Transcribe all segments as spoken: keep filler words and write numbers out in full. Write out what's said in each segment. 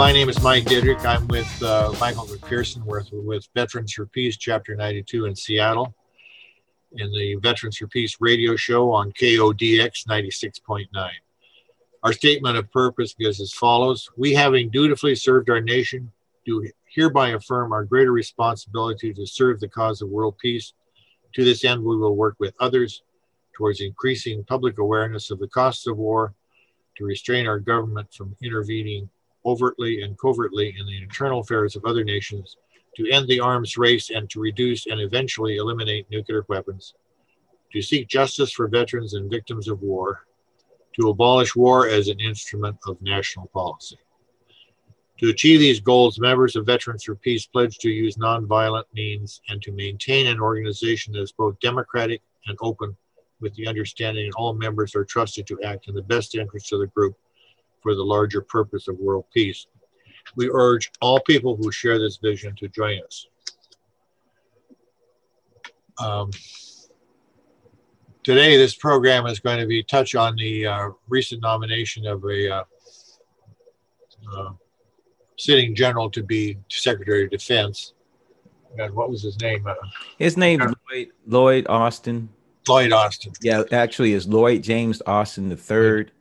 My name is Mike Didrick. I'm with uh, Michael McPherson. We're with Veterans for Peace Chapter ninety-two in Seattle in the Veterans for Peace radio show on K O D X ninety-six point nine. Our statement of purpose goes as follows. We, having dutifully served our nation, do hereby affirm our greater responsibility to serve the cause of world peace. To this end, we will work with others towards increasing public awareness of the costs of war, to restrain our government from intervening overtly and covertly in the internal affairs of other nations, to end the arms race and to reduce and eventually eliminate nuclear weapons, to seek justice for veterans and victims of war, to abolish war as an instrument of national policy. To achieve these goals, members of Veterans for Peace pledge to use nonviolent means and to maintain an organization that is both democratic and open, with the understanding that all members are trusted to act in the best interests of the group for the larger purpose of world peace. We urge all people who share this vision to join us. Um, today, this program is going to be touch on the uh, recent nomination of a uh, uh, sitting general to be Secretary of Defense. And what was his name? Uh, his name is Lloyd, Lloyd Austin. Lloyd Austin. Yeah, actually, it's Lloyd James Austin the third.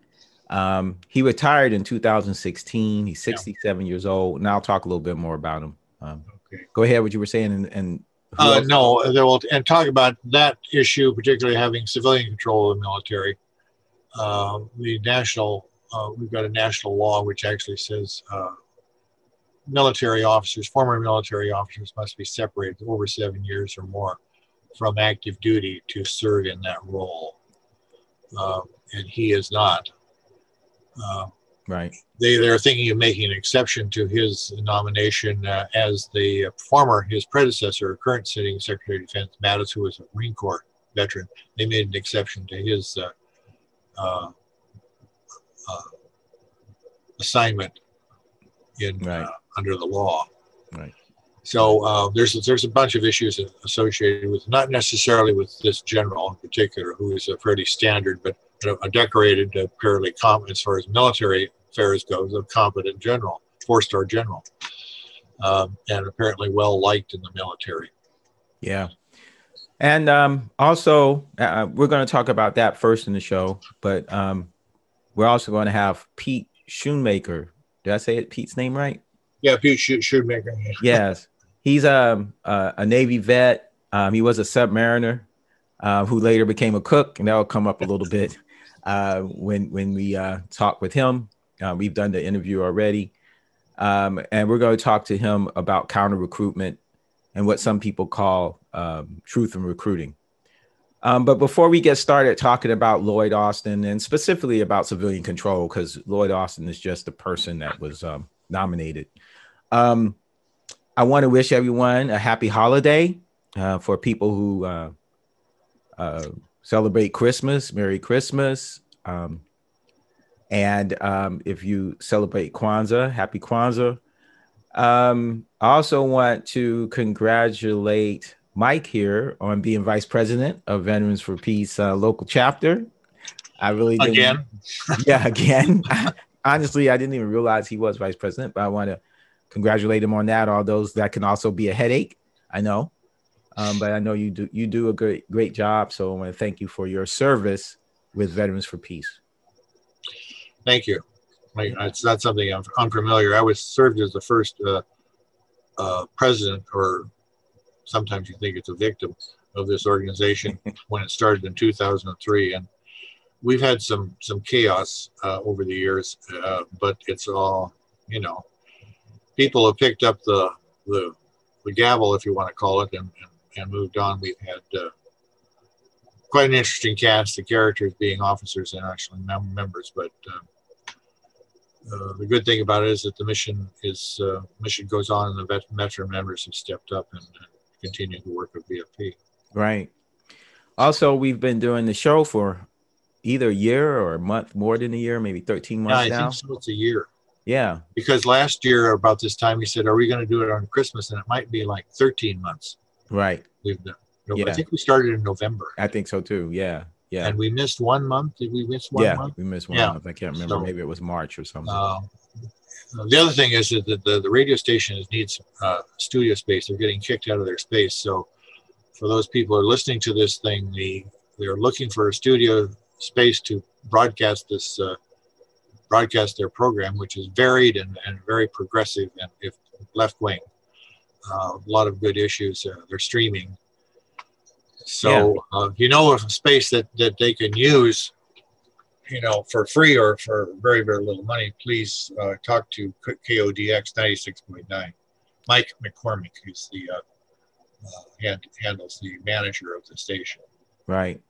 Um, he retired in two thousand sixteen. He's sixty-seven yeah. years old. And I'll talk a little bit more about him. Um, okay. Go ahead, what you were saying. And, and uh, no, will, and talk about that issue, particularly having civilian control of the military. Uh, the national, uh, we've got a national law which actually says uh, military officers, former military officers, must be separated over seven years or more from active duty to serve in that role. Uh, and he is not. Uh, right. They they're thinking of making an exception to his nomination uh, as the former, his predecessor, current sitting Secretary of Defense, Mattis, who was a Marine Corps veteran. They made an exception to his uh, uh, uh, assignment in right. uh, under the law. Right. So uh, there's there's a bunch of issues associated with, not necessarily with this general in particular, who is a fairly standard, but a decorated, uh, fairly competent, as far as military affairs goes, a competent general, four-star general, um, and apparently well-liked in the military. Yeah. And um, also, uh, we're going to talk about that first in the show, but um, we're also going to have Pete Schoonmaker. Did I say it, Pete's name right? Yeah, Pete Schoonmaker. Yes. He's um, uh, a Navy vet. Um, he was a submariner uh, who later became a cook, and that'll come up a little bit. Uh, when when we uh, talk with him, uh, we've done the interview already, um, and we're going to talk to him about counter recruitment and what some people call um, truth in recruiting. Um, but before we get started talking about Lloyd Austin and specifically about civilian control, because Lloyd Austin is just the person that was um, nominated, um, I want to wish everyone a happy holiday uh, for people who uh, uh, celebrate Christmas, Merry Christmas. Um, and um, if you celebrate Kwanzaa, happy Kwanzaa. Um, I also want to congratulate Mike here on being vice president of Veterans for Peace uh, local chapter. I really didn't. Again? Yeah, again. Honestly, I didn't even realize he was vice president, but I want to congratulate him on that. All those that can also be a headache, I know. Um, but I know you do you do a great great job, so I want to thank you for your service with Veterans for Peace. Thank you. It's not something I'm unfamiliar. I was served as the first uh, uh, president, or sometimes you think it's a victim of this organization, when it started in two thousand three, and we've had some some chaos uh, over the years, uh, but it's all, you know, people have picked up the the, the gavel, if you want to call it, and, and and moved on. We've had uh, quite an interesting cast of characters, being officers and actually mem- members. But uh, uh, the good thing about it is that the mission is uh, mission goes on, and the vet- veteran members have stepped up and uh, continue the work of V F P. Right. Also, we've been doing the show for either a year or a month, more than a year, maybe thirteen months yeah, I now. I think so. It's a year. Yeah. Because last year about this time, we said, "Are we going to do it on Christmas?" And it might be like thirteen months. Right. We've done. Yeah. I think we started in November. I think so too. Yeah. Yeah. And we missed one month. Did we miss one yeah, month? Yeah, we missed one yeah. month. I can't remember. So, maybe it was March or something. Uh, the other thing is that the, the, the radio station needs uh, studio space. They're getting kicked out of their space. So for those people who are listening to this thing, the they're looking for a studio space to broadcast this, uh, broadcast their program, which is varied and, and very progressive and if left-wing. Uh, a lot of good issues. Uh, they're streaming. So yeah. uh, you know, a space that, that they can use, you know, for free or for very, very little money, please uh, talk to K O D X ninety-six point nine. Mike McCormick, who's the, uh, uh, hand, handles the manager of the station. Right.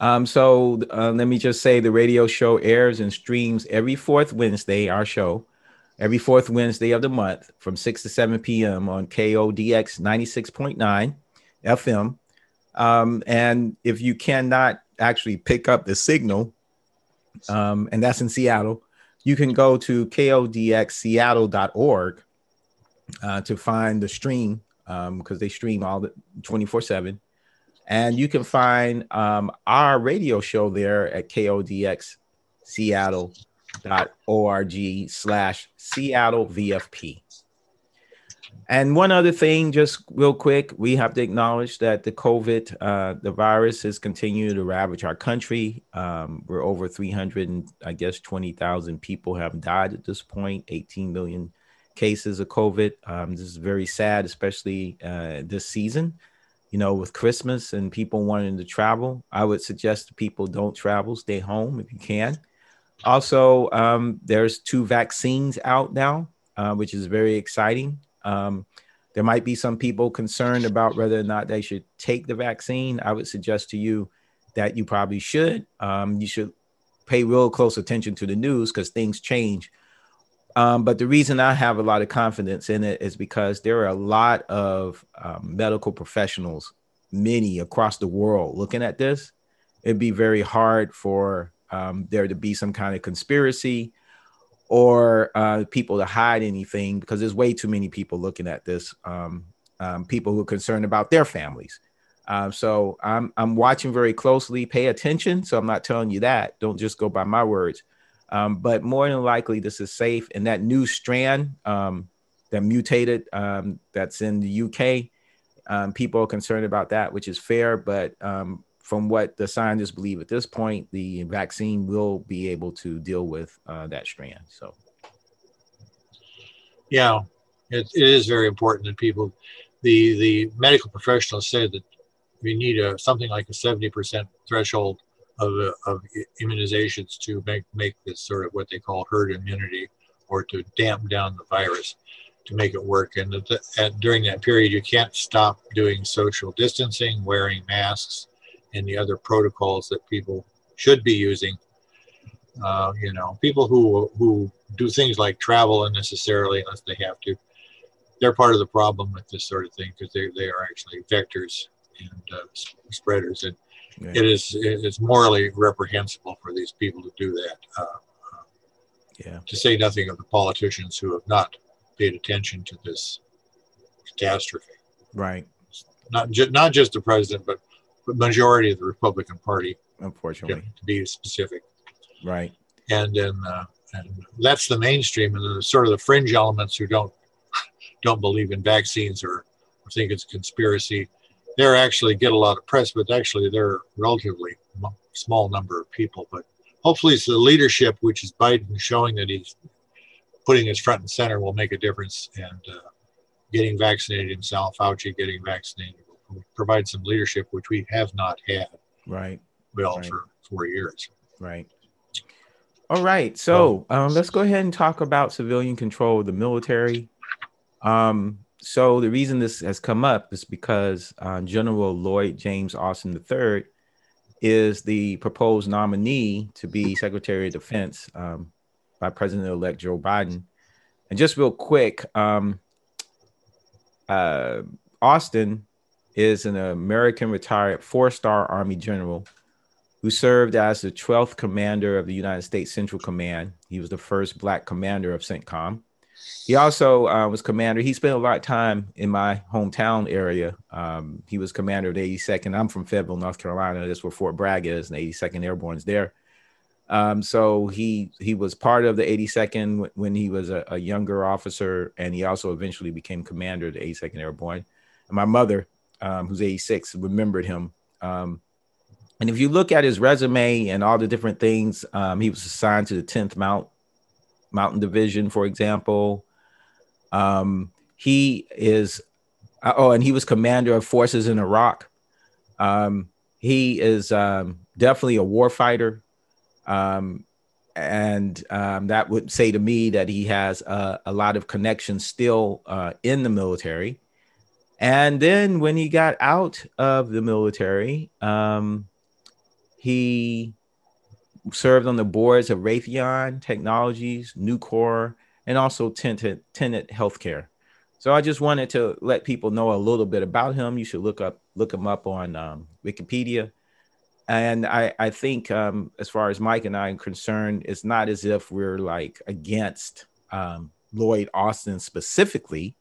Um, so uh, let me just say the radio show airs and streams every fourth Wednesday, our show, every fourth Wednesday of the month from six to seven p.m. on K O D X ninety-six point nine F M. Um, and if you cannot actually pick up the signal, Um, and that's in Seattle, you can go to K O D X Seattle dot org uh, to find the stream, because um, they stream all the twenty-four seven. And you can find um, our radio show there at K O D X Seattle dot org slash Seattle V F P. And one other thing, just real quick, we have to acknowledge that the COVID, uh, the virus has continued to ravage our country. Um, we're over three hundred, I guess, twenty thousand people have died at this point, eighteen million cases of COVID. Um, this is very sad, especially uh, this season, you know, with Christmas and people wanting to travel. I would suggest to people don't travel, stay home if you can. Also, um, there's two vaccines out now, uh, which is very exciting. Um, there might be some people concerned about whether or not they should take the vaccine. I would suggest to you that you probably should. Um, you should pay real close attention to the news because things change. Um, but the reason I have a lot of confidence in it is because there are a lot of um, medical professionals, many across the world looking at this. It'd be very hard for um, there to be some kind of conspiracy or uh, people to hide anything, because there's way too many people looking at this, um, um, people who are concerned about their families. Uh, so I'm I'm watching very closely, pay attention. So I'm not telling you that. Don't just go by my words. Um, but more than likely, this is safe. And that new strand um, that mutated um, that's in the U K, um, people are concerned about that, which is fair. But um, from what the scientists believe at this point, the vaccine will be able to deal with uh, that strand. So, yeah, it, it is very important that people, the, the medical professionals say that we need a, something like a seventy percent threshold of, uh, of immunizations to make, make this sort of what they call herd immunity, or to damp down the virus to make it work. And that the, at, during that period, you can't stop doing social distancing, wearing masks, and the other protocols that people should be using. Uh, you know, people who who do things like travel unnecessarily unless they have to, they're part of the problem with this sort of thing, because they, they are actually vectors and uh, spreaders. And yeah. it is it is morally reprehensible for these people to do that. Uh, yeah. To say nothing of the politicians who have not paid attention to this catastrophe. Right. Not, ju- not just the president, but majority of the Republican Party, unfortunately, to, to be specific. Right. And then uh, and that's the mainstream, and the sort of the fringe elements who don't don't believe in vaccines or, or think it's a conspiracy. They're actually get a lot of press, but actually they're relatively m- small number of people. But hopefully it's the leadership, which is Biden showing that he's putting his front and center, will make a difference. And uh, getting vaccinated himself, Fauci getting vaccinated, provide some leadership, which we have not had right well right. for four years. Right. All right. So um, let's go ahead and talk about civilian control of the military. Um, so the reason this has come up is because uh, General Lloyd James Austin the third is the proposed nominee to be Secretary of Defense um, by President-elect Joe Biden. And just real quick, um, uh, Austin is an American retired four-star Army general who served as the twelfth commander of the United States Central Command. He was the first Black commander of CENTCOM. He also uh, was commander. He spent a lot of time in my hometown area. Um, he was commander of the eighty-second. I'm from Fayetteville, North Carolina. That's where Fort Bragg is, and the eighty-second Airborne is there. Um, so he he was part of the eighty-second when he was a, a younger officer, and he also eventually became commander of the eighty-second Airborne. And my mother, um, who's eighty-six, remembered him. Um, and if you look at his resume and all the different things, um, he was assigned to the tenth Mount, Mountain Division, for example. Um, he is, oh, and he was commander of forces in Iraq. Um, he is um, definitely a war fighter. Um, and um, that would say to me that he has uh, a lot of connections still uh, in the military. And then when he got out of the military, um, he served on the boards of Raytheon Technologies, Nucor, and also Tenet, Tenet Healthcare. So I just wanted to let people know a little bit about him. You should look up, look him up on um, Wikipedia. And I, I think um, as far as Mike and I are concerned, it's not as if we're like against um, Lloyd Austin specifically.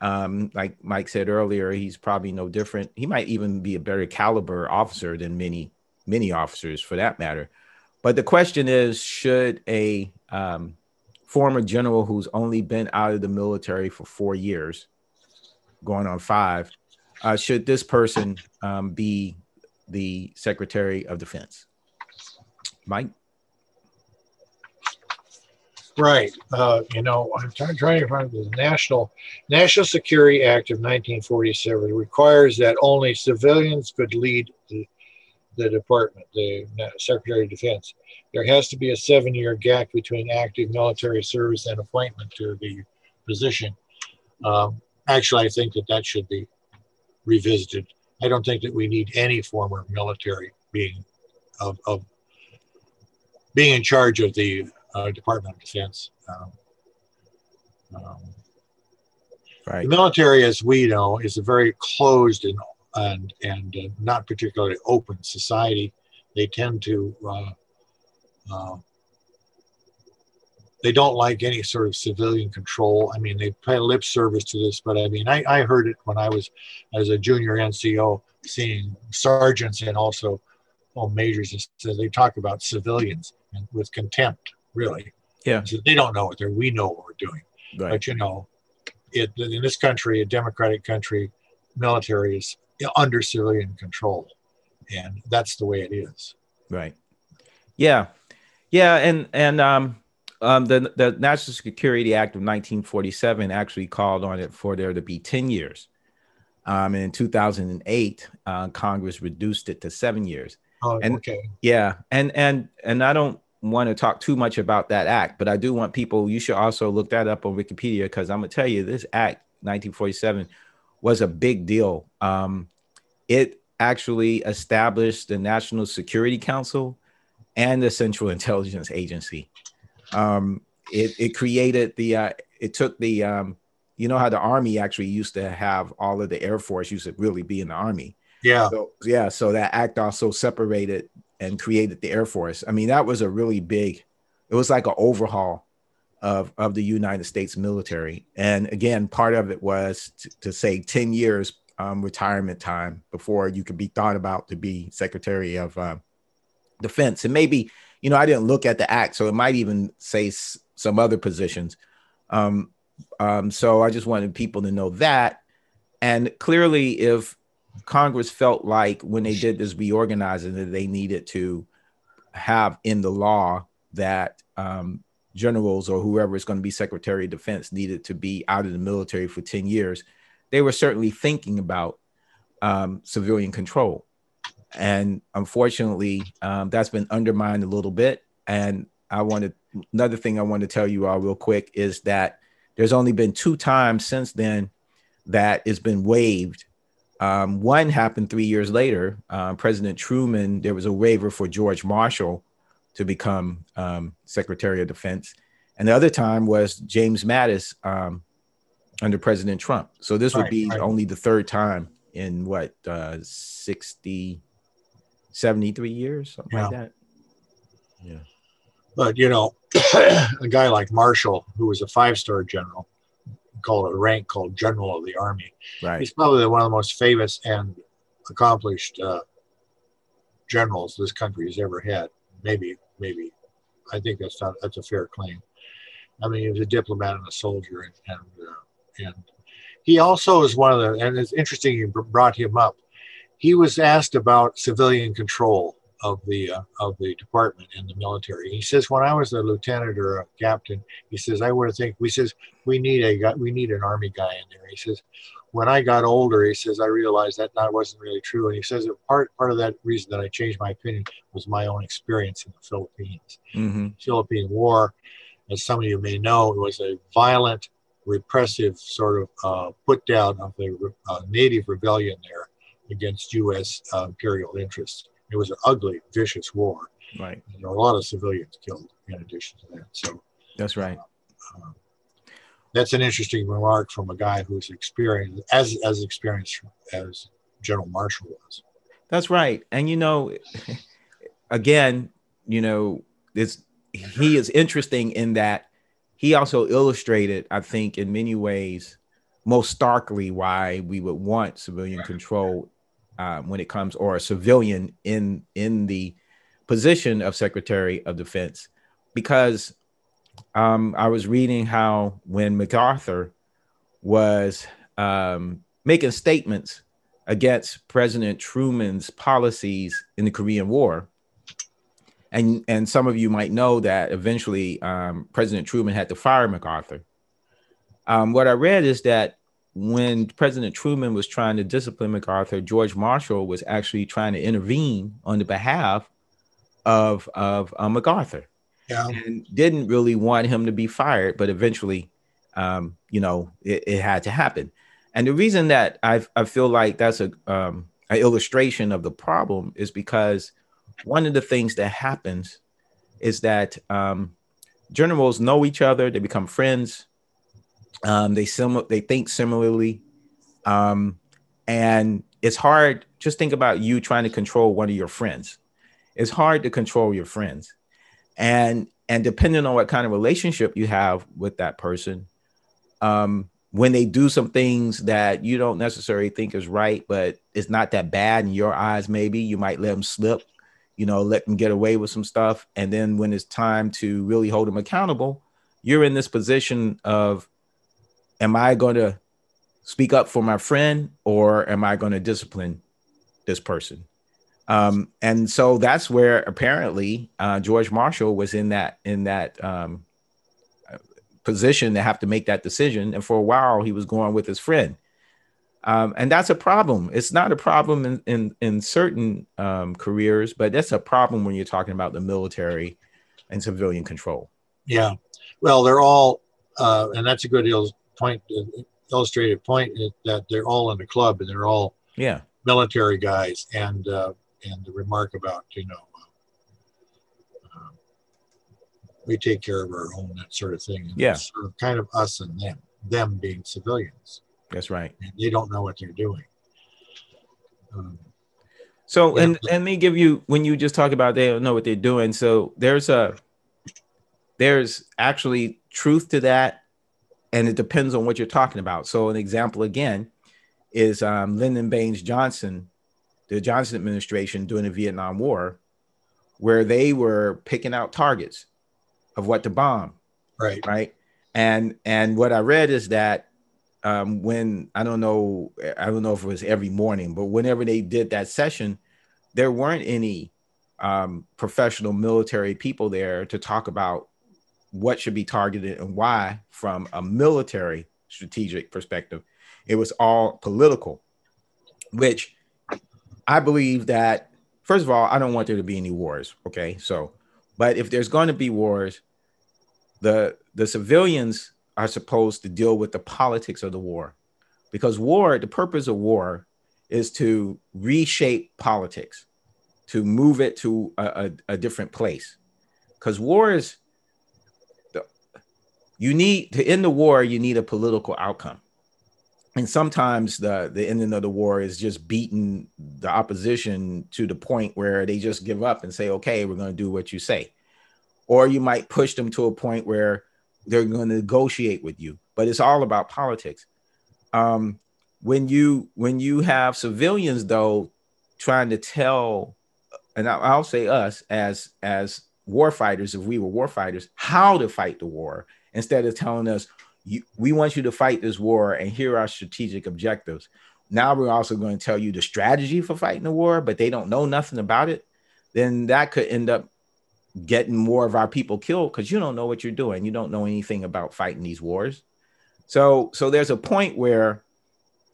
Um, like Mike said earlier, he's probably no different. He might even be a better caliber officer than many, many officers for that matter. But the question is, should a um, former general who's only been out of the military for four years, going on five, uh, should this person um, be the Secretary of Defense? Mike? Right. Uh, you know, I'm t- trying to find the National National Security Act of nineteen forty-seven requires that only civilians could lead the, the department, the Secretary of Defense. There has to be a seven-year gap between active military service and appointment to the position. Um, actually, I think that that should be revisited. I don't think that we need any former military being of, of being in charge of the uh, Department of Defense. Um, um, right. The military, as we know, is a very closed and and, and uh, not particularly open society. They tend to uh, uh, they don't like any sort of civilian control. I mean, they pay lip service to this, but I mean, I, I heard it when I was as a junior N C O, seeing sergeants and also oh, majors, and so they talk about civilians and with contempt, really. Yeah. So they don't know what they're, we know what we're doing. Right. But you know, it, in this country, a democratic country, military is under civilian control, and that's the way it is. Right. Yeah. Yeah. And, and, um, Um, the, the National Security Act of nineteen forty-seven actually called on it for there to be ten years. Um, and in two thousand eight, uh, Congress reduced it to seven years. Oh, and, okay. Yeah. And, and, and I don't want to talk too much about that act, but I do want people, you should also look that up on Wikipedia, because I'm going to tell you this act, nineteen forty-seven, was a big deal. Um, it actually established the National Security Council and the Central Intelligence Agency. Um, it, it created the, uh, it took the, um, you know how the Army actually used to have all of the Air Force used to really be in the Army. Yeah. So, yeah. So that act also separated and created the Air Force. I mean, that was a really big, it was like an overhaul of, of the United States military. And again, part of it was t- to say ten years, um, retirement time before you could be thought about to be Secretary of, um, Defense. And maybe, you know, I didn't look at the act, so it might even say s- some other positions. Um, um, so I just wanted people to know that. And clearly, if Congress felt like when they did this reorganizing that they needed to have in the law that um, generals or whoever is going to be Secretary of Defense needed to be out of the military for ten years, they were certainly thinking about um, civilian control. And unfortunately, um, that's been undermined a little bit. And I wanted, another thing I want to tell you all real quick is that there's only been two times since then that it's been waived. Um, one happened three years later. Uh, President Truman, there was a waiver for George Marshall to become um, Secretary of Defense. And the other time was James Mattis um, under President Trump. So this would be right, right. only the third time in what, uh, sixty, seventy-three years, something yeah. like that. Yeah. But, you know, a guy like Marshall, who was a five-star general, called a rank called General of the Army. Right. He's probably one of the most famous and accomplished uh, generals this country has ever had, maybe maybe. I think that's not, that's a fair claim. I mean, he was a diplomat and a soldier, and and, uh, and he also is one of the. And it's interesting you brought him up. He was asked about civilian control of the uh, of the department in the military. He says, when I was a lieutenant or a captain, he says, I would think we says we need a we need an army guy in there. He says, when I got older, he says, I realized that that wasn't really true. And he says that part part of that reason that I changed my opinion was my own experience in the Philippines. Mm-hmm. The Philippine War, as some of you may know, it was a violent, repressive sort of uh, put down of the uh, native rebellion there against U S uh, imperial interests. It was an ugly, vicious war. Right. And there were a lot of civilians killed in addition to that. So that's right. Uh, uh, that's an interesting remark from a guy who's experienced as as experienced as General Marshall was. That's right. And you know, again, you know, it's. He is interesting in that he also illustrated, I think, in many ways, most starkly why we would want civilian control uh, when it comes, or a civilian in in the position of Secretary of Defense. Because um, I was reading how when MacArthur was um, making statements against President Truman's policies in the Korean War, And and some of you might know that eventually um, President Truman had to fire MacArthur. Um, what I read is that when President Truman was trying to discipline MacArthur, George Marshall was actually trying to intervene on the behalf of, of uh, MacArthur. Yeah. And didn't really want him to be fired, but eventually, um, you know, it, it had to happen. And the reason that I I feel like that's a um, an illustration of the problem is because one of the things that happens is that um, generals know each other. They become friends. Um, they sim- they think similarly. Um, and it's hard. Just think about you trying to control one of your friends. It's hard to control your friends. And and depending on what kind of relationship you have with that person, um, when they do some things that you don't necessarily think is right, but it's not that bad in your eyes, maybe you might let them slip. You know, let them get away with some stuff. And then when it's time to really hold them accountable, you're in this position of, am I going to speak up for my friend or am I going to discipline this person? Um, and so that's where apparently uh, George Marshall was in that in that um, position to have to make that decision. And for a while, he was going with his friend. Um, and that's a problem. It's not a problem in, in, in certain um, careers, but that's a problem when you're talking about the military and civilian control. Yeah. Well, they're all, uh, and that's a good il- point, uh, illustrated point, is that they're all in the club and they're all yeah. military guys. And uh, and the remark about, you know, uh, we take care of our own, that sort of thing. And yeah. It's sort of kind of us and them, them being civilians. That's right. And they don't know what they're doing. Um, so, and, and let me give you, when you just talk about they don't know what they're doing. So there's a, there's actually truth to that. And it depends on what you're talking about. So an example again is um, Lyndon Baines Johnson, the Johnson administration during the Vietnam War, where they were picking out targets of what to bomb. Right. Right. And, and what I read is that Um, when I don't know, I don't know if it was every morning, but whenever they did that session, there weren't any um, professional military people there to talk about what should be targeted and why from a military strategic perspective. It was all political, which I believe that, first of all, I don't want there to be any wars. Okay. So, but if there's going to be wars, the, the civilians are supposed to deal with the politics of the war, because war, the purpose of war is to reshape politics, to move it to a, a, a different place. Because war is, the, you need to end the war, you need a political outcome. And sometimes the, the ending of the war is just beating the opposition to the point where they just give up and say, okay, we're going to do what you say. Or you might push them to a point where they're going to negotiate with you, but it's all about politics. Um, when you when you have civilians though, trying to tell, and I'll say us as as warfighters, if we were warfighters, how to fight the war, instead of telling us, you, we want you to fight this war and here are our strategic objectives. Now we're also going to tell you the strategy for fighting the war, but they don't know nothing about it. Then that could end up getting more of our people killed because you don't know what you're doing. You don't know anything about fighting these wars. So, so there's a point where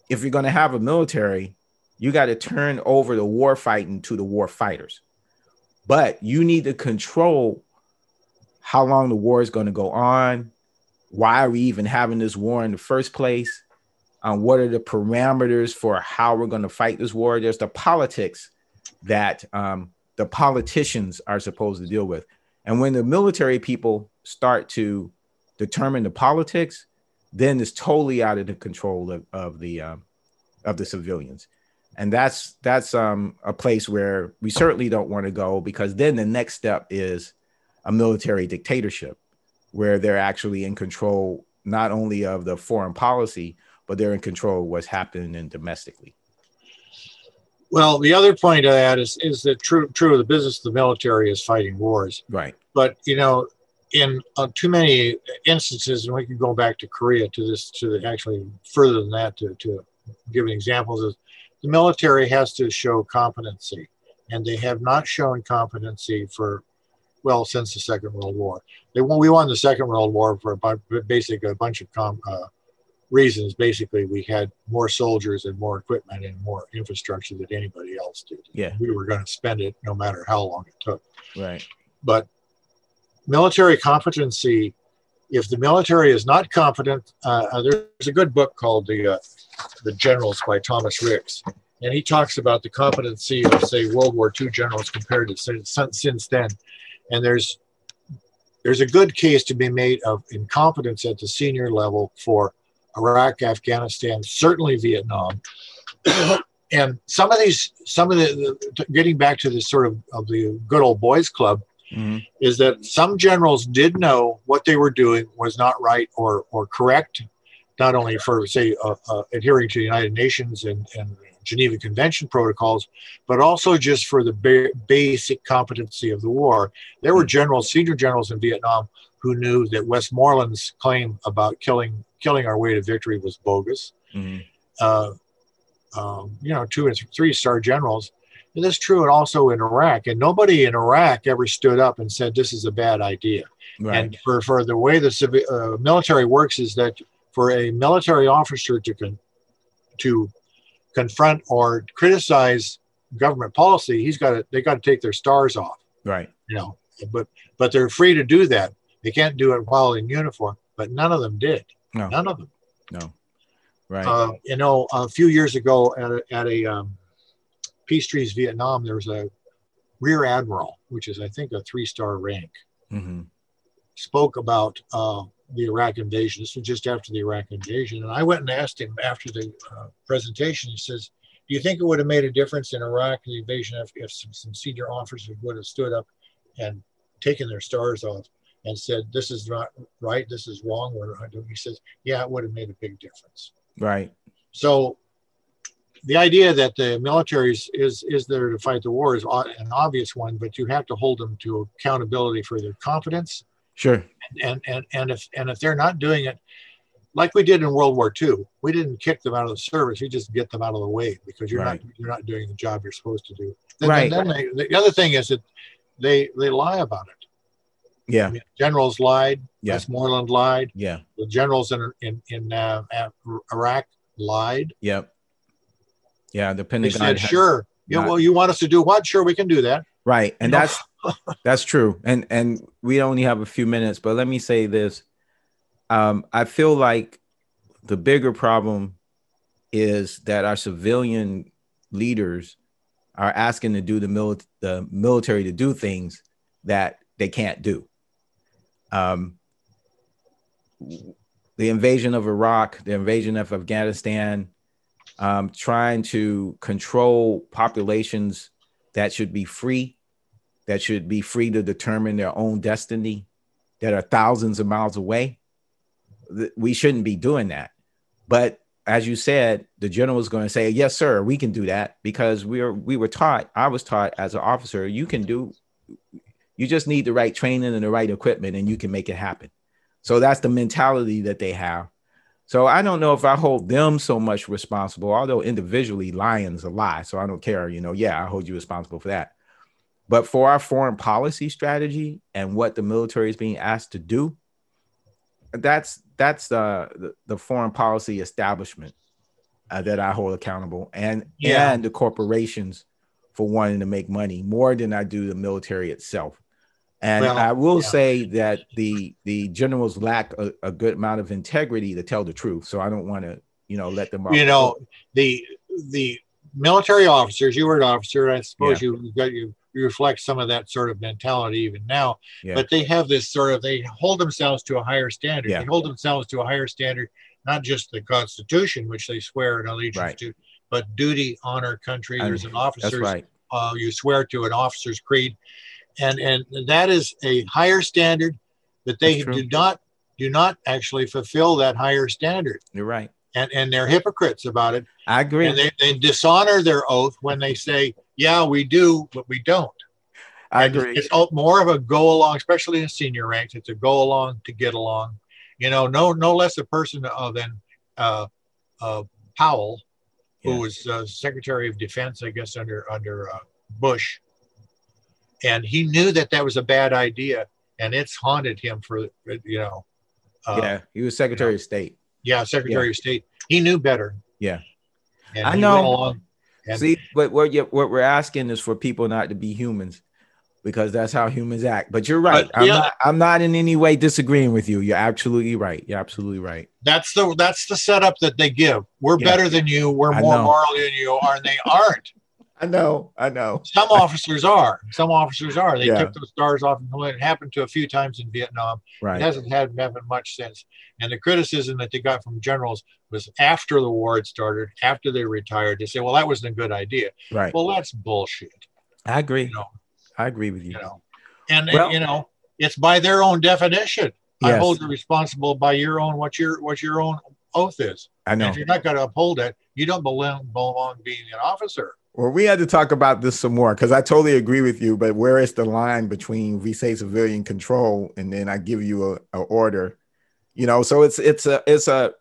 if you're going to have a military, you got to turn over the war fighting to the war fighters. But you need to control how long the war is going to go on. Why are we even having this war in the first place? Um, what are the parameters for how we're going to fight this war? There's the politics that um, the politicians are supposed to deal with. And when the military people start to determine the politics, then it's totally out of the control of, of the um, of the civilians. And that's that's um, a place where we certainly don't want to go, because then the next step is a military dictatorship where they're actually in control, not only of the foreign policy, but they're in control of what's happening domestically. Well, the other point of that is, is that true, true, the business of the military is fighting wars. Right. But, you know, in uh, too many instances, and we can go back to Korea to this, to the, actually further than that, to, to give examples, is the military has to show competency, and they have not shown competency for, well, since the Second World War. They won, we won the Second World War for about, basically a bunch of com, uh, reasons. Basically, we had more soldiers and more equipment and more infrastructure than anybody else did. Yeah. We were going to spend it no matter how long it took. Right. But military competency, if the military is not competent, uh, there's a good book called The uh, The Generals by Thomas Ricks. And he talks about the competency of, say, World War Two generals compared to since, since then. And there's there's a good case to be made of incompetence at the senior level for Iraq, Afghanistan, certainly Vietnam. And some of these, some of the, the getting back to this sort of, of the good old boys club, mm-hmm. is that some generals did know what they were doing was not right or or correct, not only for, say, uh, uh, adhering to the United Nations and, and Geneva Convention protocols, but also just for the ba- basic competency of the war. There were generals, senior generals in Vietnam who knew that Westmoreland's claim about killing killing our way to victory was bogus. Mm-hmm. Uh, um, you know, two and th- three-star generals. And that's true, and also in Iraq. And nobody in Iraq ever stood up and said, this is a bad idea. Right. And for, for the way the civi- uh, military works is that for a military officer to con- to confront or criticize government policy, he's got to they got to take their stars off. Right. You know, but but they're free to do that. They can't do it while in uniform. But none of them did. No. None of them. No. Right. Uh, you know, a few years ago at a, at a um, Peace Trees Vietnam, there was a rear admiral, which is I think a three-star rank, mm-hmm. spoke about uh, the Iraq invasion. This was just after the Iraq invasion. And I went and asked him after the uh, presentation, he says, do you think it would have made a difference in Iraq, the invasion, if, if some, some senior officers would have stood up and taken their stars off and said, this is not right, this is wrong? He says, yeah, it would have made a big difference. Right. So the idea that the military is, is, is there to fight the war is an obvious one, but you have to hold them to accountability for their competence. Sure. And and and if and if they're not doing it, like we did in World War Two, we didn't kick them out of the service. We just get them out of the way because you're right. not you're not doing the job you're supposed to do. Then, right. Then they, the other thing is that they they lie about it. Yeah. I mean, generals lied. Yeah. Westmoreland lied. Yeah. The generals in in in uh, Iraq lied. Yep. Yeah. The Pentagon said, "Sure, yeah. Not... Well, you want us to do what? Sure, we can do that." Right, and you that's. Know? That's true. And and we only have a few minutes, but let me say this. Um, I feel like the bigger problem is that our civilian leaders are asking to do the, mil- the military to do things that they can't do. Um, the invasion of Iraq, the invasion of Afghanistan, um, trying to control populations that should be free, that should be free to determine their own destiny, that are thousands of miles away. We shouldn't be doing that. But as you said, the general is going to say, yes, sir, we can do that because we are, we were taught, I was taught as an officer, you can do, You just need the right training and the right equipment, and you can make it happen. So that's the mentality that they have. So I don't know if I hold them so much responsible, although individually Lyons a lie. So I don't care, you know, yeah, I hold you responsible for that. But for our foreign policy strategy and what the military is being asked to do, that's that's uh, the, the foreign policy establishment uh, that I hold accountable, and, yeah. and the corporations for wanting to make money more than I do the military itself. And well, I will yeah. say that the the generals lack a, a good amount of integrity to tell the truth. So I don't want to, you know, let them off. You know, the the military officers, you were an officer, I suppose yeah. you got you, you reflect some of that sort of mentality even now, yeah. but they have this sort of, they hold themselves to a higher standard. Yeah. They hold themselves to a higher standard, not just the Constitution, which they swear an allegiance right. to, but duty, honor, country. I There's mean, an officer's, right. uh, you swear to an officer's creed. And and that is a higher standard, but they do not do not actually fulfill that higher standard. You're right. And and they're hypocrites about it. I agree. And they, they dishonor their oath when they say, yeah, we do, but we don't. I and agree. It's, it's more of a go along, especially in senior ranks. It's a go along to get along. You know, no no less a person uh, than uh, uh, Powell, who yeah. was uh, Secretary of Defense, I guess, under, under uh, Bush. And he knew that that was a bad idea, and it's haunted him for, you know. Uh, yeah, he was Secretary you know. of State. Yeah, Secretary yeah. of State. He knew better. Yeah. And I know. And See, but what, you're, what we're asking is for people not to be humans, because that's how humans act. But you're right. But, I'm, yeah. not, I'm not in any way disagreeing with you. You're absolutely right. You're absolutely right. That's the that's the setup that they give. We're yeah. better than you. We're I more know. moral than you are, and they aren't. I know, I know. Some officers are. Some officers are. They yeah. took those stars off, and it happened to a few times in Vietnam. Right. It hasn't had happened much since. And the criticism that they got from generals was after the war had started, after they retired, they say, "Well, that wasn't a good idea." Right. Well, that's bullshit. I agree. You know, I agree with you. you know? And, well, and you know, it's by their own definition. Yes. I hold you responsible by your own what your what your own oath is. I know. And if you're not going to uphold it, you don't belong belong being an officer. Well, we had to talk about this some more, because I totally agree with you. But where is the line between we say civilian control and then I give you a, a order, you know? So it's it's a it's a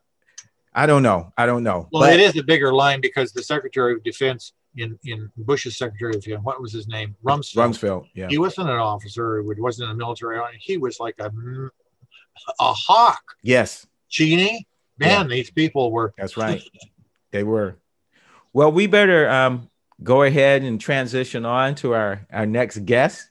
I don't know. I don't know. Well, but it is a bigger line, because the Secretary of Defense in, in Bush's Secretary of Defense, what was his name? Rumsfeld. Rumsfeld. Yeah. He wasn't an officer. He wasn't in the military. He was like a a hawk. Yes. Cheney. Man, yeah. these people were. That's right. They were. Well, we better. Um, Go ahead and transition on to our, our next guest.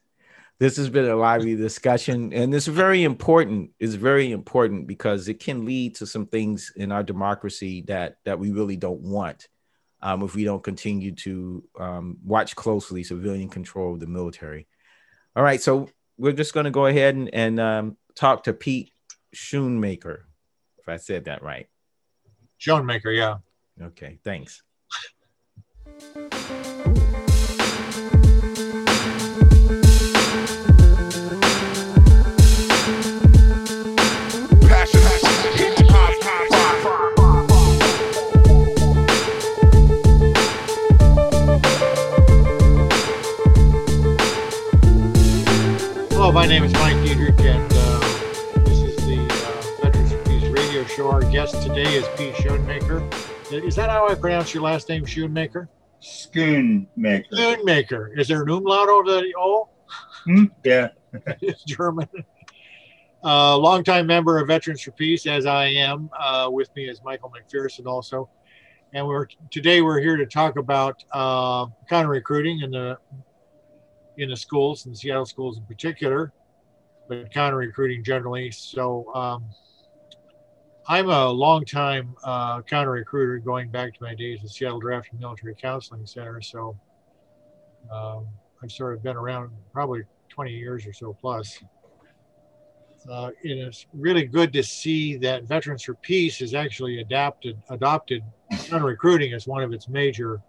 This has been a lively discussion, and it's very important. It's very important because it can lead to some things in our democracy that, that we really don't want um, if we don't continue to um, watch closely civilian control of the military. All right, so we're just going to go ahead and, and um, talk to Pete Schoonmaker, if I said that right. Schoonmaker, yeah. Okay, thanks. Hello, my name is Mike Dietrich, and uh, this is the uh, Veterans for Peace Radio Show. Our guest today is Pete Schoonmaker. Is that how I pronounce your last name, Schoonmaker? Schoonmaker. Schoonmaker. Is there an umlaut over the O? Hmm? Yeah. It's German. Uh, longtime member of Veterans for Peace, as I am. Uh, with me is Michael McPherson also. And we're today we're here to talk about uh, counter recruiting in the in the schools, in the Seattle schools in particular, but counter recruiting generally. So um, I'm a longtime uh, counter recruiter, going back to my days at Seattle Draft and Military Counseling Center. So um, I've sort of been around probably twenty years or so plus. Uh, it is really good to see that Veterans for Peace has actually adapted, adopted counter recruiting as one of its major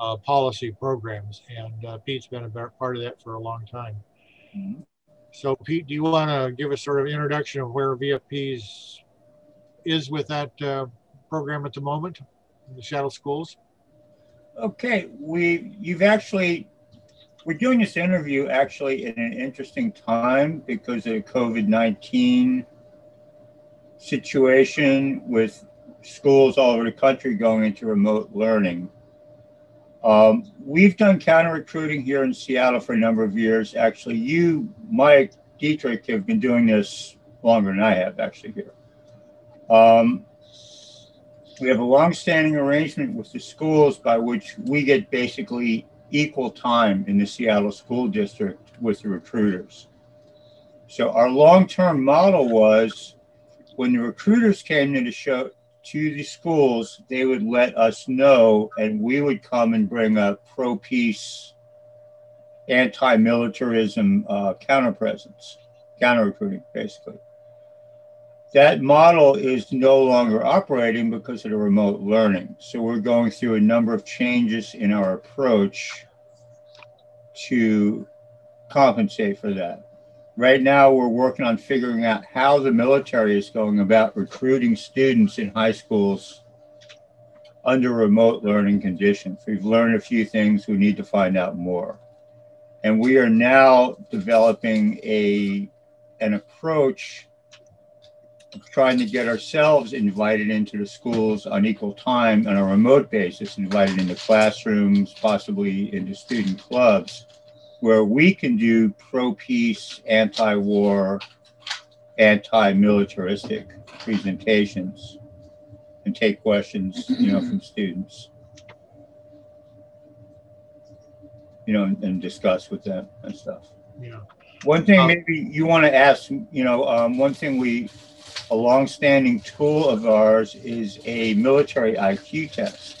uh, policy programs. And uh, Pete's been a part of that for a long time. Mm-hmm. So Pete, do you want to give us sort of introduction of where V F P's is with that uh, program at the moment in the Seattle schools? Okay, we you've actually We're doing this interview actually in an interesting time because of the COVID nineteen situation with schools all over the country going into remote learning. Um, we've done counter recruiting here in Seattle for a number of years. Actually, you, Mike, Dietrich, have been doing this longer than I have actually here. Um, we have a long-standing arrangement with the schools by which we get basically equal time in the Seattle School District with the recruiters. So our long-term model was when the recruiters came to the show, to the schools, they would let us know, and we would come and bring a pro-peace, anti-militarism uh, counter-presence, counter-recruiting, basically. That model is no longer operating because of the remote learning. So we're going through a number of changes in our approach to compensate for that. Right now, we're working on figuring out how the military is going about recruiting students in high schools under remote learning conditions. We've learned a few things. We need to find out more. And we are now developing a, an approach of trying to get ourselves invited into the schools on equal time on a remote basis, invited into classrooms, possibly into student clubs, where we can do pro-peace, anti-war, anti-militaristic presentations and take questions, you know, from students, you know, and, and discuss with them and stuff. Yeah. One thing um, maybe you want to ask, you know, um, one thing we, a longstanding tool of ours is a military I Q test.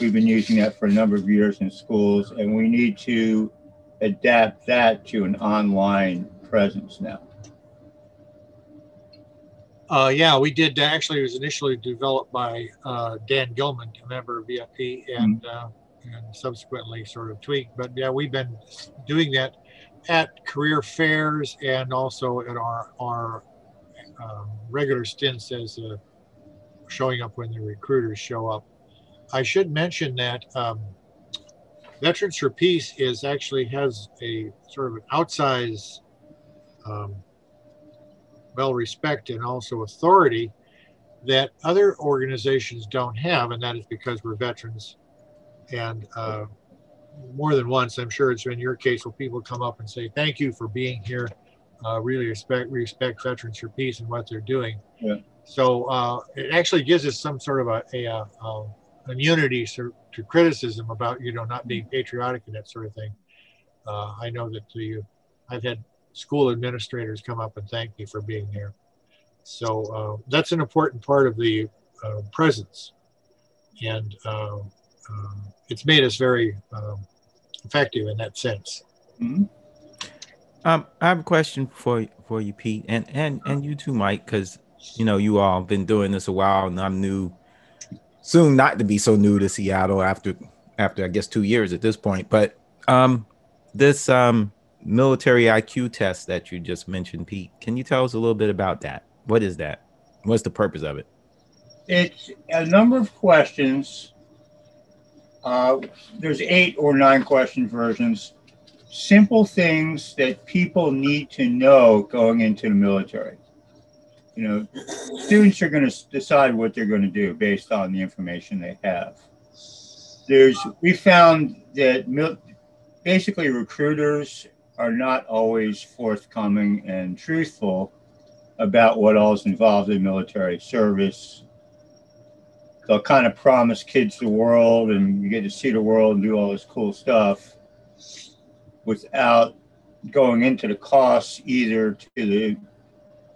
We've been using that for a number of years in schools, and we need to adapt that to an online presence now. Uh, yeah, we did. Actually, it was initially developed by uh, Dan Gilman, a member of V F P, and, mm-hmm. uh, and subsequently sort of tweaked. But yeah, we've been doing that at career fairs and also at our, our uh, regular stints as uh, showing up when the recruiters show up. I should mention that um, Veterans for Peace is actually has a sort of an outsized, um, well-respect and also authority that other organizations don't have, and that is because we're veterans. And uh, more than once, I'm sure it's in your case where people come up and say, "Thank you for being here. Uh, really respect respect Veterans for Peace and what they're doing." Yeah. So uh, it actually gives us some sort of a, a, a, a immunity to, to criticism about, you know, not being patriotic and that sort of thing. Uh, I know that to you, I've had school administrators come up and thank me for being there. So uh, that's an important part of the uh, presence. And uh, uh, it's made us very uh, effective in that sense. Mm-hmm. Um, I have a question for, for you, Pete, and, and, and you too, Mike, because, you know, you all have been doing this a while and I'm new. Soon not to be so new to Seattle after, after I guess two years at this point, but um, this um, military I Q test that you just mentioned, Pete, can you tell us a little bit about that? What is that? What's the purpose of it? It's a number of questions. Uh, there's eight or nine question versions. Simple things that people need to know going into the military. You know, students are going to decide what they're going to do based on the information they have. There's, we found that mil- basically recruiters are not always forthcoming and truthful about what all is involved in military service. They'll kind of promise kids the world and you get to see the world and do all this cool stuff without going into the costs either to the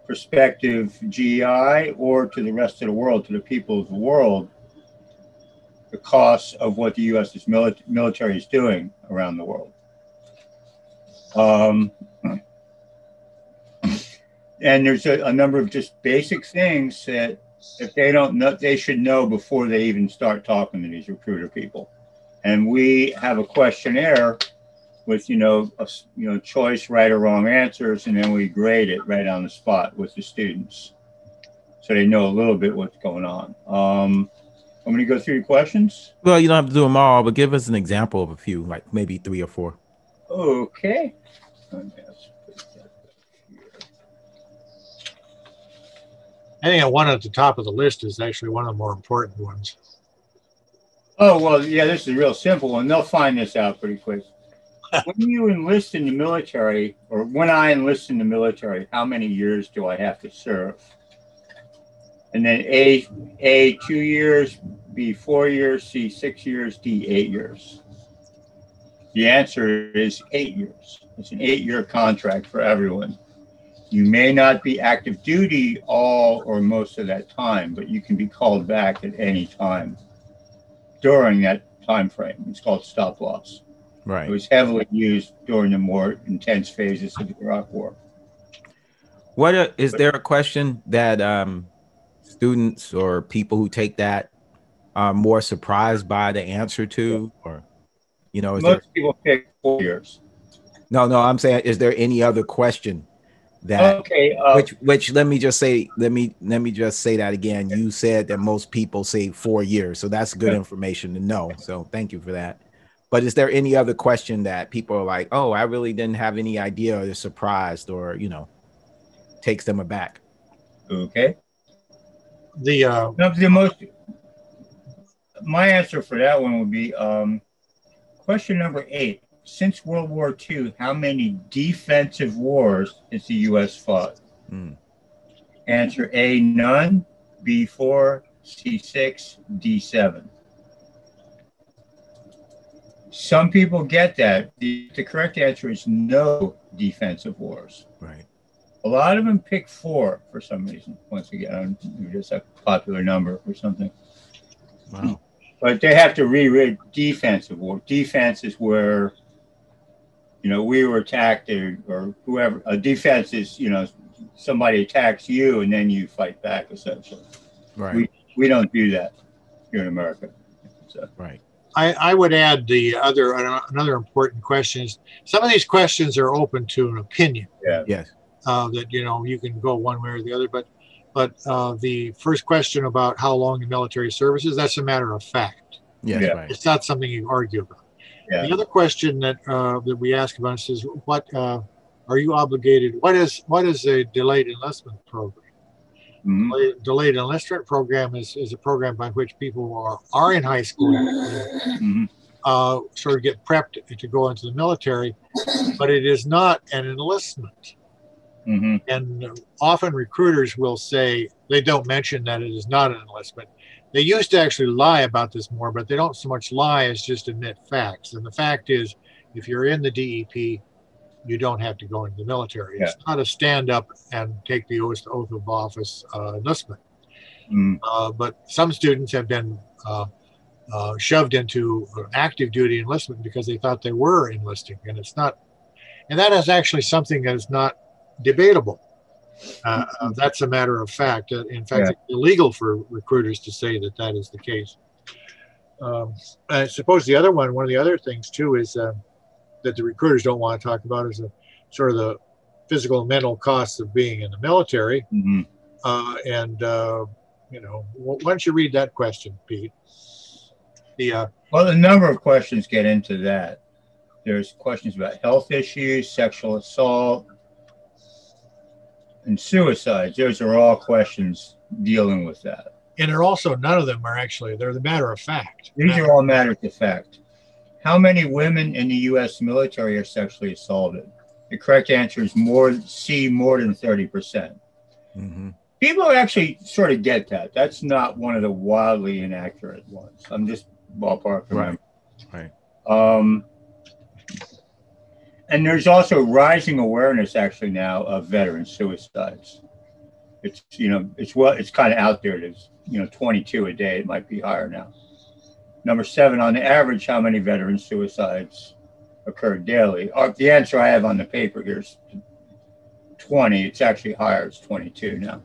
prospective G I or to the rest of the world, to the people of the world, the costs of what the U S military is doing around the world. Um, and there's a, a number of just basic things that if they don't know, they should know before they even start talking to these recruiter people. And we have a questionnaire with, you know, a, you know, choice, right or wrong answers, and then we grade it right on the spot with the students, so they know a little bit what's going on. Um, Want me to go through your questions? Well, you don't have to do them all, but give us an example of a few, like maybe three or four. Okay. I think one at the top of the list is actually one of the more important ones. Oh, well, yeah, this is a real simple one. They'll find this out pretty quick. When you enlist in the military, or when I enlist in the military, how many years do I have to serve? And then A, A, two years, B, four years, C, six years, D, eight years. The answer is eight years. It's an eight-year contract for everyone. You may not be active duty all or most of that time, but you can be called back at any time during that time frame. It's called stop loss. Right. It was heavily used during the more intense phases of the Iraq War. What a, is there a question that um, students or people who take that are more surprised by the answer to? Or, you know, is most there, people take four years. No, no, I'm saying, is there any other question? That okay, uh, which which let me just say let me let me just say that again. You said that most people say four years, so that's good information to know. So thank you for that. But is there any other question that people are like, oh, I really didn't have any idea, or they're surprised, or you know, takes them aback? Okay. The uh, the most my answer for that one would be um, question number eight. Since World War Two, how many defensive wars has the U S fought? Mm. Answer A, none, B, four, C, six, D, seven. Some people get that. The, the correct answer is no defensive wars. Right. A lot of them pick four for some reason. Once again, it's just a popular number or something. Wow. But they have to reread defensive war. Defense is where... You know, we were attacked, or, or whoever. A defense is, you know, somebody attacks you and then you fight back, essentially. Right. We we don't do that here in America. So. Right. I, I would add the other another important question is some of these questions are open to an opinion. Yeah. Yes. Uh, that you know you can go one way or the other, but but uh, the first question about how long the military service is, that's a matter of fact. Yes, yeah. Right. It's not something you argue about. Yeah. The other question that uh, that we ask about is, what uh, are you obligated? What is what is a delayed enlistment program? Mm-hmm. Delayed, delayed enlistment program is, is a program by which people who are, are in high school mm-hmm. uh, sort of get prepped to go into the military, but it is not an enlistment. Mm-hmm. And often recruiters will say they don't mention that it is not an enlistment. They used to actually lie about this more, but they don't so much lie as just admit facts. And the fact is, if you're in the D E P, you don't have to go into the military. Yeah. It's not a stand up and take the oath of office uh, enlistment. Mm. Uh, but some students have been uh, uh, shoved into active duty enlistment because they thought they were enlisting, and it's not. And that is actually something that is not debatable. Uh, uh, that's a matter of fact. Uh, in fact, yeah. It's illegal for recruiters to say that that is the case. Um, I suppose the other one, one of the other things too, is uh, that the recruiters don't want to talk about is a, sort of the physical and mental costs of being in the military. Mm-hmm. Uh, and, uh, you know, why don't you read that question, Pete? The uh, Well, a number of questions get into that. There's questions about health issues, sexual assault, and suicides. Those are all questions dealing with that. And they're also, none of them are actually, they're the matter of fact. These matter are all matters of fact. How many women in the U S military are sexually assaulted? The correct answer is more, C, more than thirty percent. Mm-hmm. People actually sort of get that. That's not one of the wildly inaccurate ones. I'm just ballparking. Right. Right. Um, And there's also rising awareness actually now of veteran suicides. It's, you know, it's well, it's kind of out there. It's, you know, twenty-two a day. It might be higher now. Number seven, on the average, how many veteran suicides occur daily? Uh, the answer I have on the paper here is twenty. It's actually higher. It's twenty-two now.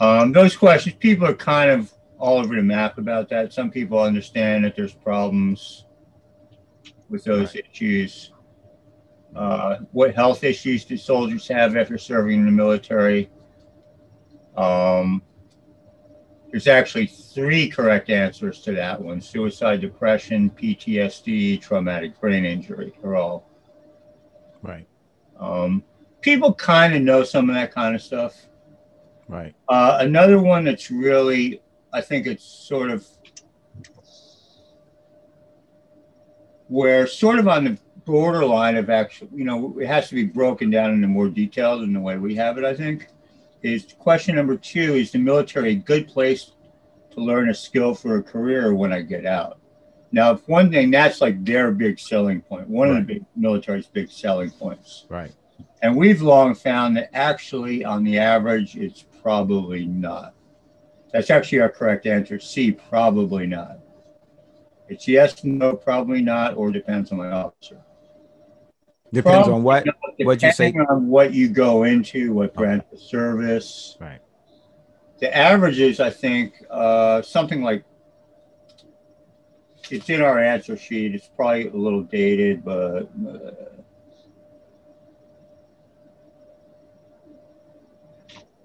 um, those questions, people are kind of all over the map about that. Some people understand that there's problems with those right. issues. Uh, what health issues do soldiers have after serving in the military? Um, There's actually three correct answers to that one. Suicide, depression, P T S D, traumatic brain injury are all. Right. Um, people kind of know some of that kind of stuff. Right. Uh, another one that's really, I think it's sort of, we're sort of on the borderline of actually, you know, it has to be broken down into more detail than the way we have it, I think. Is question number two, is the military a good place to learn a skill for a career when I get out? Now, if one thing, that's like their big selling point, one right. of the big military's big selling points. Right. And we've long found that actually, on the average, it's probably not. That's actually our correct answer, C, probably not. It's yes, no, probably not, or depends on my officer. Depends probably on what? What you say? Depending on what you go into, what branch okay. of service. Right. The average is, I think, uh, something like, it's in our answer sheet. It's probably a little dated, but uh,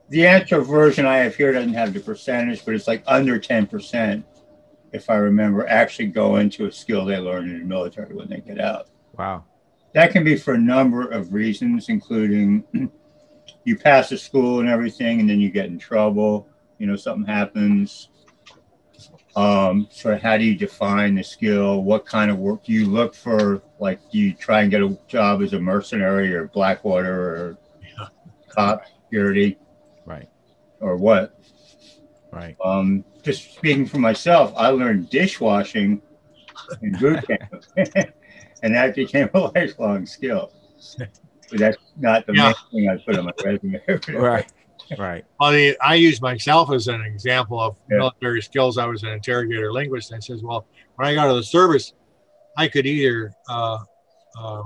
the answer version I have here doesn't have the percentage, but it's like under ten percent. If I remember, actually go into a skill they learn in the military when they get out. Wow. That can be for a number of reasons, including you pass the school and everything, and then you get in trouble, you know, something happens. Um, so how do you define the skill? What kind of work do you look for? Like, do you try and get a job as a mercenary or Blackwater or yeah. cop security? Right. Or what? Right. Um, just speaking for myself, I learned dishwashing in boot camp, and that became a lifelong skill. But that's not the yeah. main thing I put on my resume. Right, right. Well, the, I use myself as an example of yeah. military skills. I was an interrogator linguist, and I says, well, when I got out of the service, I could either, uh, uh,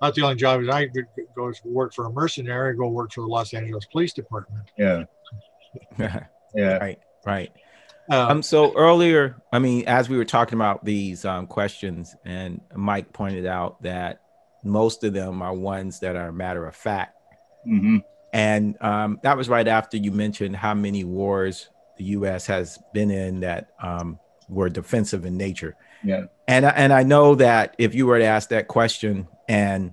not the only job is I could go work for a mercenary, go work for the Los Angeles Police Department. Yeah. yeah. Right. Right. Um, um, so earlier, I mean, as we were talking about these um, questions, and Mike pointed out that most of them are ones that are matter of fact. Mm-hmm. And um, that was right after you mentioned how many wars the U S has been in that um, were defensive in nature. Yeah. And, and I know that if you were to ask that question, and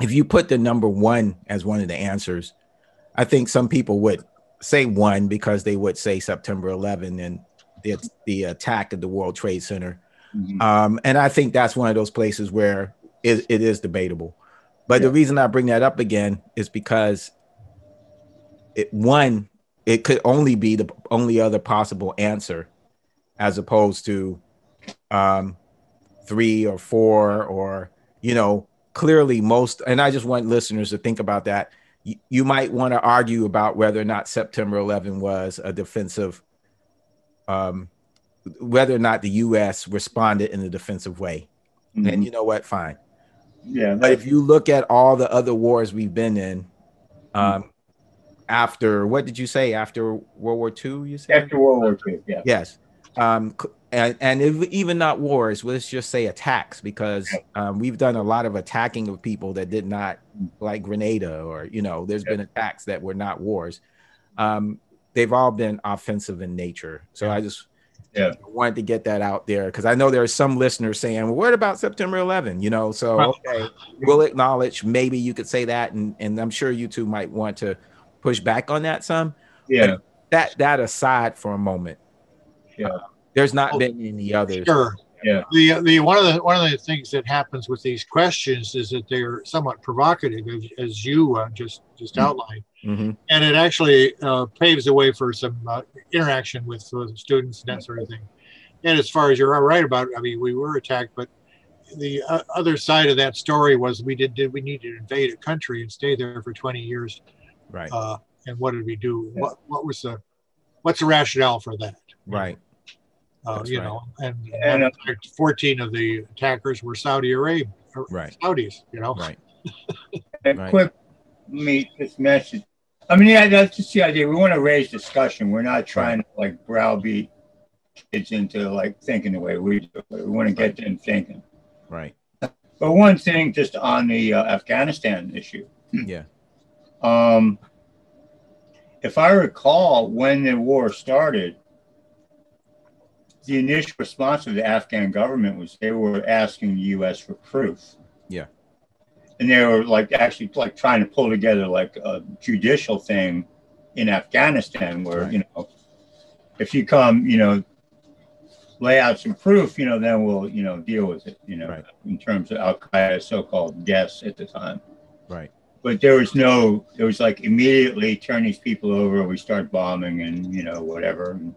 if you put the number one as one of the answers, I think some people would say one, because they would say September eleventh and the, the attack of the World Trade Center. Mm-hmm. Um, and I think that's one of those places where it, it is debatable. But yeah. the reason I bring that up again is because it, one, it could only be the only other possible answer, as opposed to um, three or four or, you know, clearly most, and I just want listeners to think about that. You might want to argue about whether or not September eleventh was a defensive, um, whether or not the U S responded in a defensive way. Mm-hmm. And you know what? Fine. Yeah. But if you look at all the other wars we've been in, um, mm-hmm. after, what did you say? After World War Two, you said? After World War Two, yeah. Yes. Um, and and if, even not wars, let's just say attacks, because um, we've done a lot of attacking of people that did not, like Grenada, or, you know, there's yeah. been attacks that were not wars. Um, they've all been offensive in nature. So yeah. I just yeah. wanted to get that out there, because I know there are some listeners saying, well, what about September eleventh? You know, so okay, we'll acknowledge maybe you could say that. And, and I'm sure you two might want to push back on that some. Yeah. But that, that aside for a moment. Yeah. Uh, there's not oh, been any others. Sure. Yeah. The the one of the one of the things that happens with these questions is that they're somewhat provocative, as, as you uh, just just mm-hmm. outlined, mm-hmm. and it actually uh, paves the way for some uh, interaction with uh, students and that mm-hmm. sort of thing. And as far as you're right about, I mean, we were attacked, but the uh, other side of that story was we did did we need to invade a country and stay there for twenty years, right? Uh, and what did we do? Yeah. What what was the what's the rationale for that? Right. Uh, you right. know, and, and uh, fourteen of the attackers were Saudi Arabia, right. Saudis, you know. Right. and right. quick, let me just mention. I mean, yeah, that's just the idea. We want to raise discussion. We're not trying right. to, like, browbeat kids into, like, thinking the way we do. We want to get right. them thinking. Right. But one thing just on the uh, Afghanistan issue. Yeah. Um, if I recall, when the war started, the initial response of the Afghan government was they were asking the U S for proof. Yeah. And they were like actually like trying to pull together like a judicial thing in Afghanistan where, right. you know, if you come, you know, lay out some proof, you know, then we'll, you know, deal with it, you know, right. in terms of al-Qaeda's so-called deaths at the time. Right. But there was no, there was like immediately turn these people over, we start bombing and, you know, whatever. And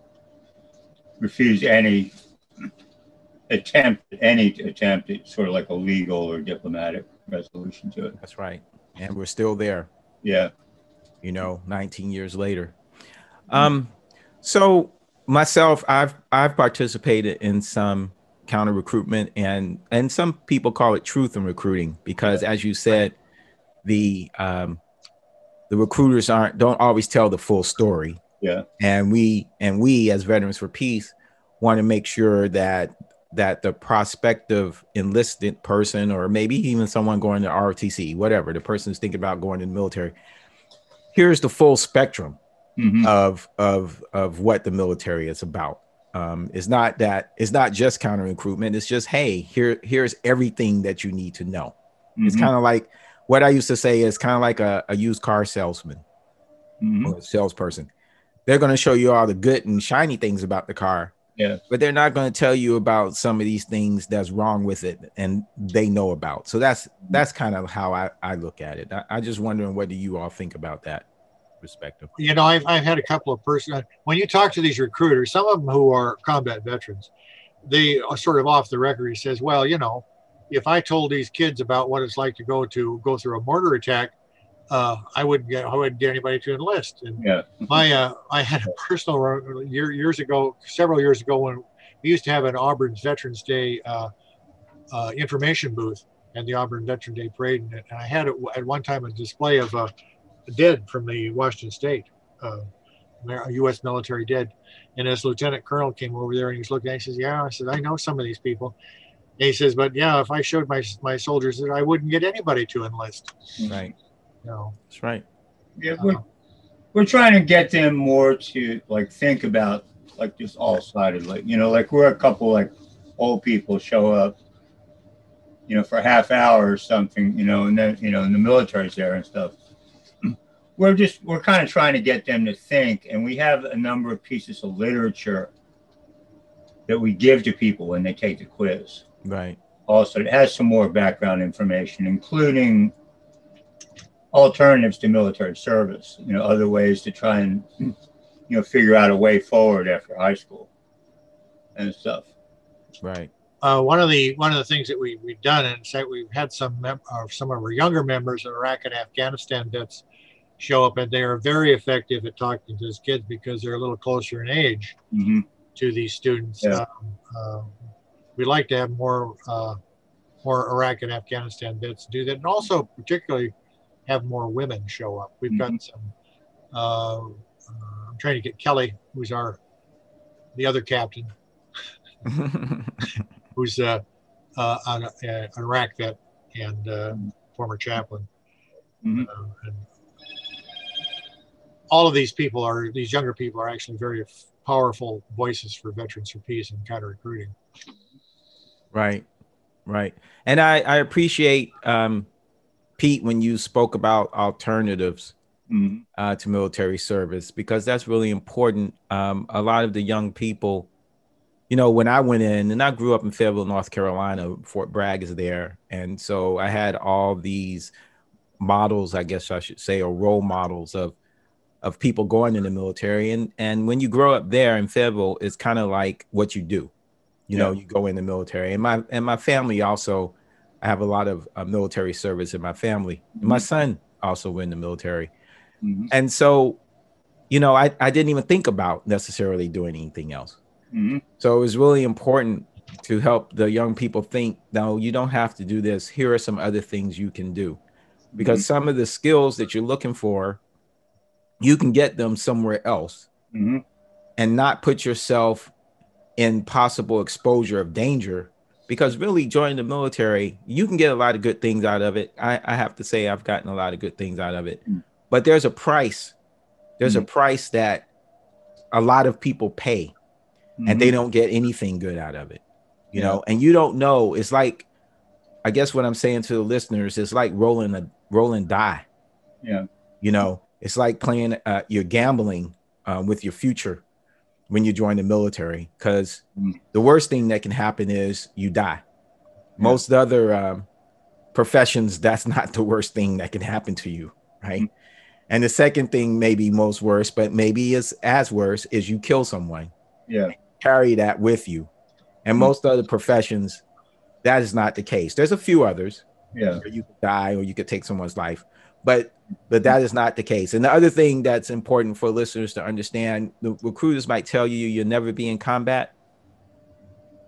refuse any attempt, any attempt at sort of like a legal or diplomatic resolution to it. That's right. And we're still there. Yeah. You know, nineteen years later. Um, so myself, I've I've participated in some counter recruitment and and some people call it truth in recruiting because, as you said, the um, the recruiters aren't don't always tell the full story. Yeah. And we and we as Veterans for Peace want to make sure that that the prospective enlisted person or maybe even someone going to R O T C, whatever, the person who's thinking about going to the military, here's the full spectrum mm-hmm. of of of what the military is about. Um, it's not that it's not just counter recruitment. It's just, hey, here here's everything that you need to know. Mm-hmm. It's kind of like what I used to say is kind of like a, a used car salesman mm-hmm. or a salesperson. They're going to show you all the good and shiny things about the car, yeah. but they're not going to tell you about some of these things that's wrong with it and they know about. So that's that's kind of how I, I look at it. I, I just wondering whether you all think about that perspective. You know, I've, I've had a couple of persons, when you talk to these recruiters, some of them who are combat veterans, they are sort of off the record. He says, well, you know, if I told these kids about what it's like to go to go through a mortar attack, Uh, I wouldn't get I wouldn't get anybody to enlist. And yeah. my uh, I had a personal year, years ago, several years ago, when we used to have an Auburn Veterans Day uh, uh, information booth and the Auburn Veterans Day parade, and I had a, at one time a display of uh, dead from the Washington State, uh, U S military dead. And this lieutenant colonel came over there and he was looking at me and he says, "Yeah," I said, "I know some of these people." And he says, "But yeah, if I showed my my soldiers that, I wouldn't get anybody to enlist." Right. No, that's right. Yeah, we're, we're trying to get them more to like think about like this all-sided, like you know, like we're a couple like old people show up, you know, for a half hour or something, you know, and then you know, and the military's there and stuff. We're just we're kind of trying to get them to think, and we have a number of pieces of literature that we give to people when they take the quiz. Right. Also, it has some more background information, including alternatives to military service, you know, other ways to try and, you know, figure out a way forward after high school and stuff. Right. Uh, one of the one of the things that we we've done, and say we've had some mem- or some of our younger members of Iraq and Afghanistan vets show up, and they are very effective at talking to those kids because they're a little closer in age mm-hmm. to these students. Yeah. Um, uh, we'd like to have more uh, more Iraq and Afghanistan vets do that, and also particularly have more women show up. We've mm-hmm. got some, uh, uh, I'm trying to get Kelly, who's our, the other captain, who's uh, uh, an, an Iraq vet and uh, former chaplain. Mm-hmm. Uh, and all of these people are, these younger people are actually very f- powerful voices for Veterans for Peace and counter recruiting. Right, right. And I, I appreciate, um, Pete, when you spoke about alternatives mm-hmm. uh, to military service, because that's really important. Um, a lot of the young people, you know, when I went in, and I grew up in Fayetteville, North Carolina, Fort Bragg is there. And so I had all these models, I guess I should say, or role models of of people going in the military. And, and when you grow up there in Fayetteville, it's kind of like what you do. You yeah. know, you go in the military. And my and my family also, I have a lot of uh, military service in my family. Mm-hmm. My son also went in the military. Mm-hmm. And so, you know, I, I didn't even think about necessarily doing anything else. Mm-hmm. So it was really important to help the young people think, no, you don't have to do this. Here are some other things you can do. Because mm-hmm. some of the skills that you're looking for, you can get them somewhere else mm-hmm. and not put yourself in possible exposure of danger. Because really joining the military, you can get a lot of good things out of it. I, I have to say I've gotten a lot of good things out of it, but there's a price. There's mm-hmm. a price that a lot of people pay mm-hmm. and they don't get anything good out of it, you yeah. know, and you don't know. It's like, I guess what I'm saying to the listeners is like rolling a rolling die. Yeah. You know, it's like playing, uh, you're gambling uh, with your future when you join the military, because mm. the worst thing that can happen is you die. Yeah. Most other um, professions, that's not the worst thing that can happen to you, right? Mm. And the second thing, maybe most worse, but maybe is as worse, is you kill someone. Yeah. Carry that with you. And mm. most other professions, that is not the case. There's a few others. Yeah. Where you could die or you could take someone's life, but but that is not the case. And the other thing that's important for listeners to understand, the recruiters might tell you you'll never be in combat.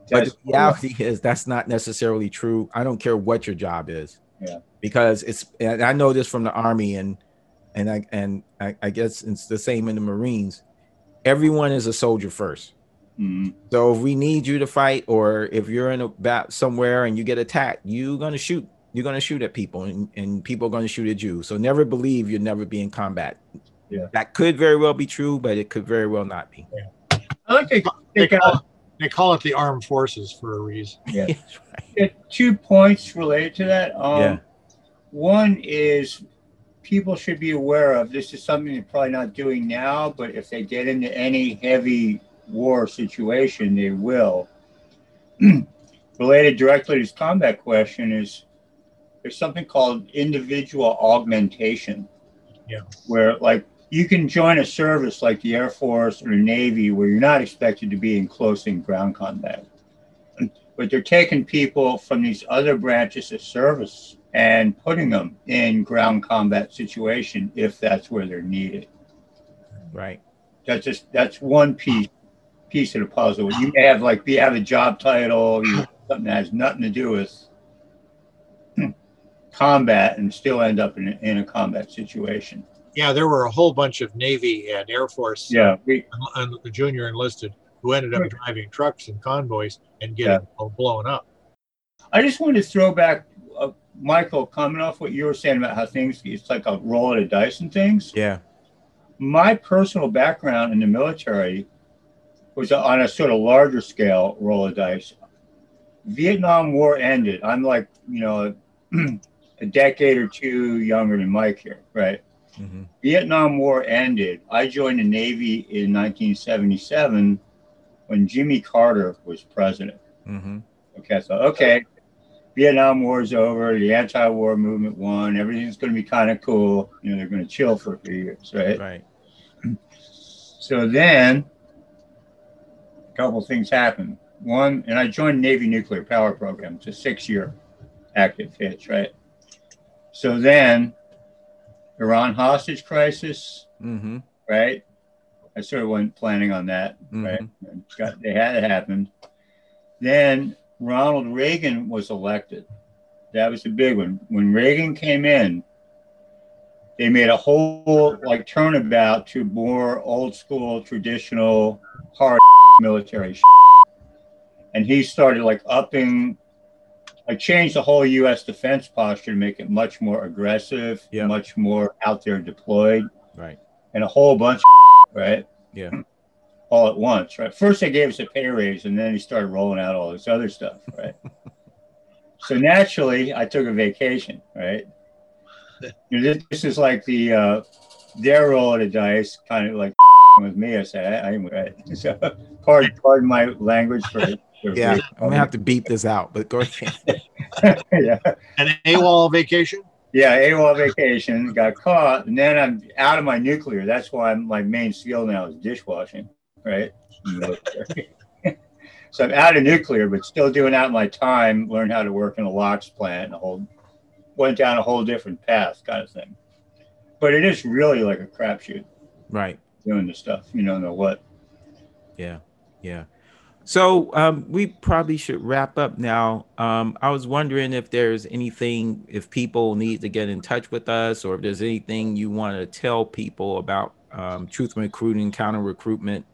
That's but the reality true. Is that's not necessarily true. I don't care what your job is. Yeah. Because it's, and I know this from the Army, and and I and I, I guess it's the same in the Marines. Everyone is a soldier first. Mm-hmm. So if we need you to fight, or if you're in a bat somewhere and you get attacked, you're gonna shoot. You're going to shoot at people, and, and people are going to shoot at you. So never believe you'll never be in combat. Yeah. That could very well be true, but it could very well not be. Yeah. I like they, they, they, call, they call it the armed forces for a reason. Yeah. Right. Yeah, two points related to that. Um, yeah. One is people should be aware of, this is something they're probably not doing now, but if they get into any heavy war situation, they will. Related directly to this combat question is, there's something called individual augmentation, yeah. where like you can join a service like the Air Force or the Navy where you're not expected to be in close in ground combat, but they're taking people from these other branches of service and putting them in ground combat situation if that's where they're needed. Right. That's just, that's one piece, piece of the puzzle. You may have like, you have a job title, you have something that has nothing to do with combat and still end up in a, in a combat situation. Yeah, there were a whole bunch of Navy and Air Force yeah, we, uh, junior enlisted who ended up driving trucks and convoys and getting yeah. blown up. I just wanted to throw back, uh, Michael, coming off what you were saying about how things, it's like a roll of the dice and things. Yeah. My personal background in the military was on a sort of larger scale roll of dice. Vietnam War ended. I'm like, you know, a decade or two younger than Mike here, right? Mm-hmm. Vietnam War ended. I joined the Navy in nineteen seventy-seven when Jimmy Carter was president. Mm-hmm. Okay, so, okay, Vietnam War is over. The anti-war movement won. Everything's going to be kind of cool. You know, they're going to chill for a few years, right? Right. So then a couple things happened. One, and I joined Navy Nuclear Power Program. It's a six-year active hitch, right? So then, Iran hostage crisis, mm-hmm. right? I sort of wasn't planning on that, mm-hmm. right? Got, they had it happen. Then Ronald Reagan was elected. That was the big one. When Reagan came in, they made a whole like turnabout to more old school, traditional, hard military shit. And he started like upping. I changed the whole U S defense posture to make it much more aggressive, yeah. much more out there deployed, right? And a whole bunch of right? Yeah. All at once, right? First they gave us a pay raise, and then he started rolling out all this other stuff, right? So naturally, I took a vacation, right? You know, this, this is like the, uh, their roll of the dice, kind of like with me. I said, I, I'm right. So, pardon, pardon my language for it. Yeah, I'm gonna have to beep this out, but go ahead. Yeah. An AWOL vacation? Yeah, AWOL vacation. Got caught, and then I'm out of my nuclear. That's why I'm, my main skill now is dishwashing, right? So I'm out of nuclear, but still doing out my time. Learned how to work in a LOX plant. And a whole went down a whole different path, kind of thing. But it is really like a crapshoot, right? Doing this stuff, you don't know what. Yeah, yeah. So um, we probably should wrap up now. Um, I was wondering if there's anything, if people need to get in touch with us, or if there's anything you want to tell people about um, truth recruiting, counter recruitment,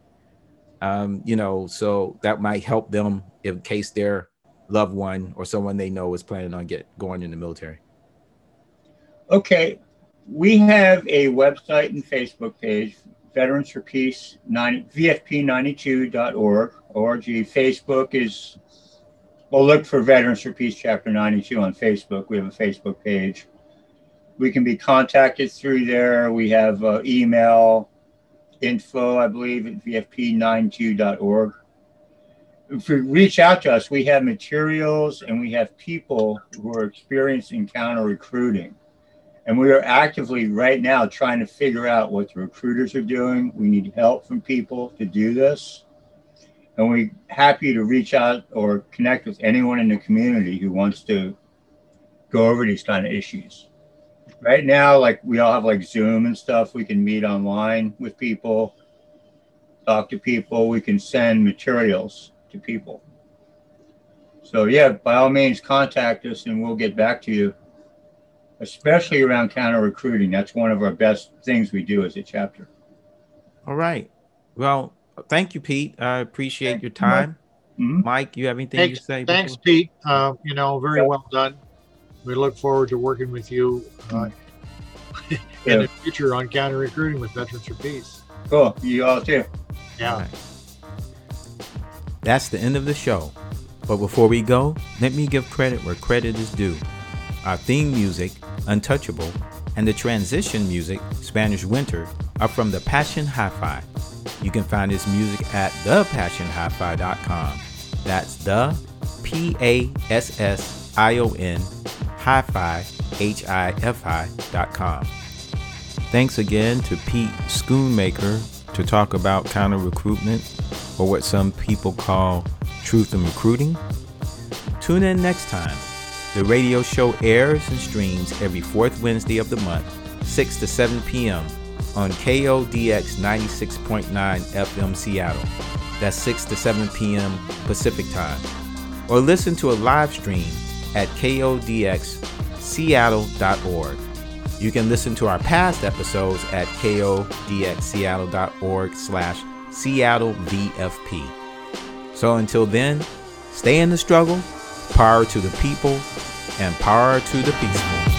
um, you know, so that might help them in case their loved one or someone they know is planning on get going in the military. Okay. We have a website and Facebook page, Veterans for Peace, V F P ninety-two dot org. Facebook is, well, look for Veterans for Peace Chapter ninety-two on Facebook. We have a Facebook page. We can be contacted through there. We have uh, email, info, I believe, at V F P ninety-two dot org. If you reach out to us, we have materials and we have people who are experienced in counter recruiting. And we are actively right now trying to figure out what the recruiters are doing. We need help from people to do this. And we're happy to reach out or connect with anyone in the community who wants to go over these kind of issues. Right now, like we all have like Zoom and stuff, we can meet online with people, talk to people, we can send materials to people. So yeah, by all means, contact us and we'll get back to you, especially around counter recruiting. That's one of our best things we do as a chapter. All right. Well, thank you, Pete. I appreciate Thank your time. You, Mike. Mm-hmm. Mike, you have anything thanks, you say? Thanks, before? Pete. Uh, you know, very yeah. well done. We look forward to working with you uh, yeah. in the future on counter recruiting with Veterans for Peace. Cool. You all too. Yeah. All right. That's the end of the show. But before we go, let me give credit where credit is due. Our theme music, Untouchable, and the transition music, Spanish Winter, are from The Passion Hi-Fi. You can find this music at the passion hi fi dot com. That's the P A S S I O N hi-fi, H I F I dot com. Thanks again to Pete Schoonmaker to talk about counter recruitment, or what some people call truth in recruiting. Tune in next time. The radio show airs and streams every fourth Wednesday of the month, six to seven p.m. on K O D X ninety-six point nine F M Seattle. That's six to seven p.m. Pacific time. Or listen to a live stream at K O D X Seattle dot org. You can listen to our past episodes at K O D X Seattle dot org slash Seattle V F P. So until then, stay in the struggle, power to the people, and power to the peaceful.